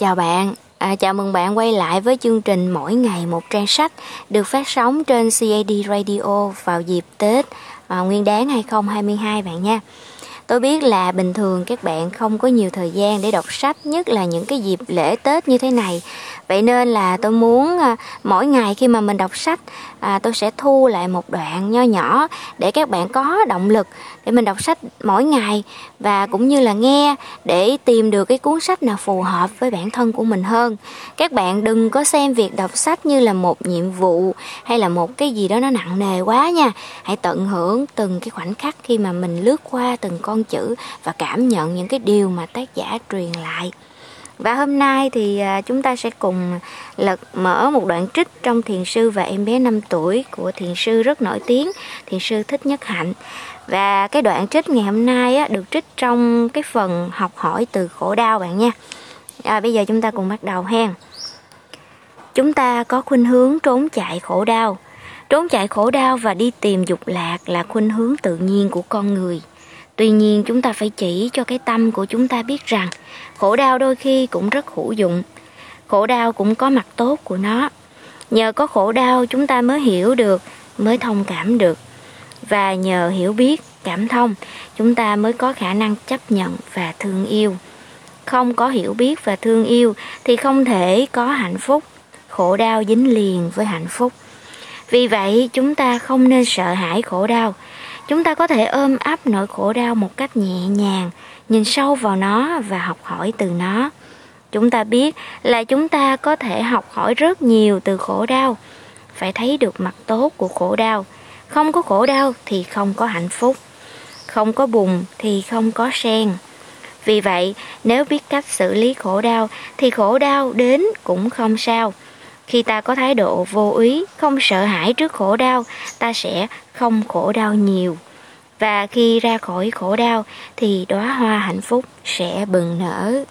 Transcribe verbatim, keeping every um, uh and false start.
Chào bạn, à, chào mừng bạn quay lại với chương trình Mỗi Ngày Một Trang Sách được phát sóng trên xê đê Radio vào dịp Tết à, Nguyên Đán hai không hai hai bạn nha. Tôi biết là bình thường các bạn không có nhiều thời gian để đọc sách, nhất là những cái dịp lễ Tết như thế này. Vậy nên là tôi muốn à, mỗi ngày khi mà mình đọc sách, à, tôi sẽ thu lại một đoạn nho nhỏ để các bạn có động lực để mình đọc sách mỗi ngày, và cũng như là nghe để tìm được cái cuốn sách nào phù hợp với bản thân của mình hơn. Các bạn đừng có xem việc đọc sách như là một nhiệm vụ hay là một cái gì đó nó nặng nề quá nha. Hãy tận hưởng từng cái khoảnh khắc khi mà mình lướt qua từng con chữ và cảm nhận những cái điều mà tác giả truyền lại. Và hôm nay thì chúng ta sẽ cùng lật mở một đoạn trích trong Thiền sư và Em bé năm tuổi của thiền sư rất nổi tiếng, thiền sư Thích Nhất Hạnh. Và cái đoạn trích ngày hôm nay á, được trích trong cái phần học hỏi từ khổ đau bạn nha. À, bây giờ chúng ta cùng bắt đầu hen. Chúng ta có khuynh hướng trốn chạy khổ đau. Trốn chạy khổ đau và đi tìm dục lạc là khuynh hướng tự nhiên của con người. Tuy nhiên chúng ta phải chỉ cho cái tâm của chúng ta biết rằng khổ đau đôi khi cũng rất hữu dụng. Khổ đau cũng có mặt tốt của nó. Nhờ có khổ đau chúng ta mới hiểu được, mới thông cảm được. Và nhờ hiểu biết, cảm thông, chúng ta mới có khả năng chấp nhận và thương yêu. Không có hiểu biết và thương yêu thì không thể có hạnh phúc. Khổ đau dính liền với hạnh phúc. Vì vậy chúng ta không nên sợ hãi khổ đau. Chúng ta có thể ôm ấp nỗi khổ đau một cách nhẹ nhàng, nhìn sâu vào nó và học hỏi từ nó. Chúng ta biết là chúng ta có thể học hỏi rất nhiều từ khổ đau. Phải thấy được mặt tốt của khổ đau. Không có khổ đau thì không có hạnh phúc. Không có bùn thì không có sen. Vì vậy, nếu biết cách xử lý khổ đau thì khổ đau đến cũng không sao. Khi ta có thái độ vô úy, không sợ hãi trước khổ đau, ta sẽ không khổ đau nhiều. Và khi ra khỏi khổ đau thì đóa hoa hạnh phúc sẽ bừng nở.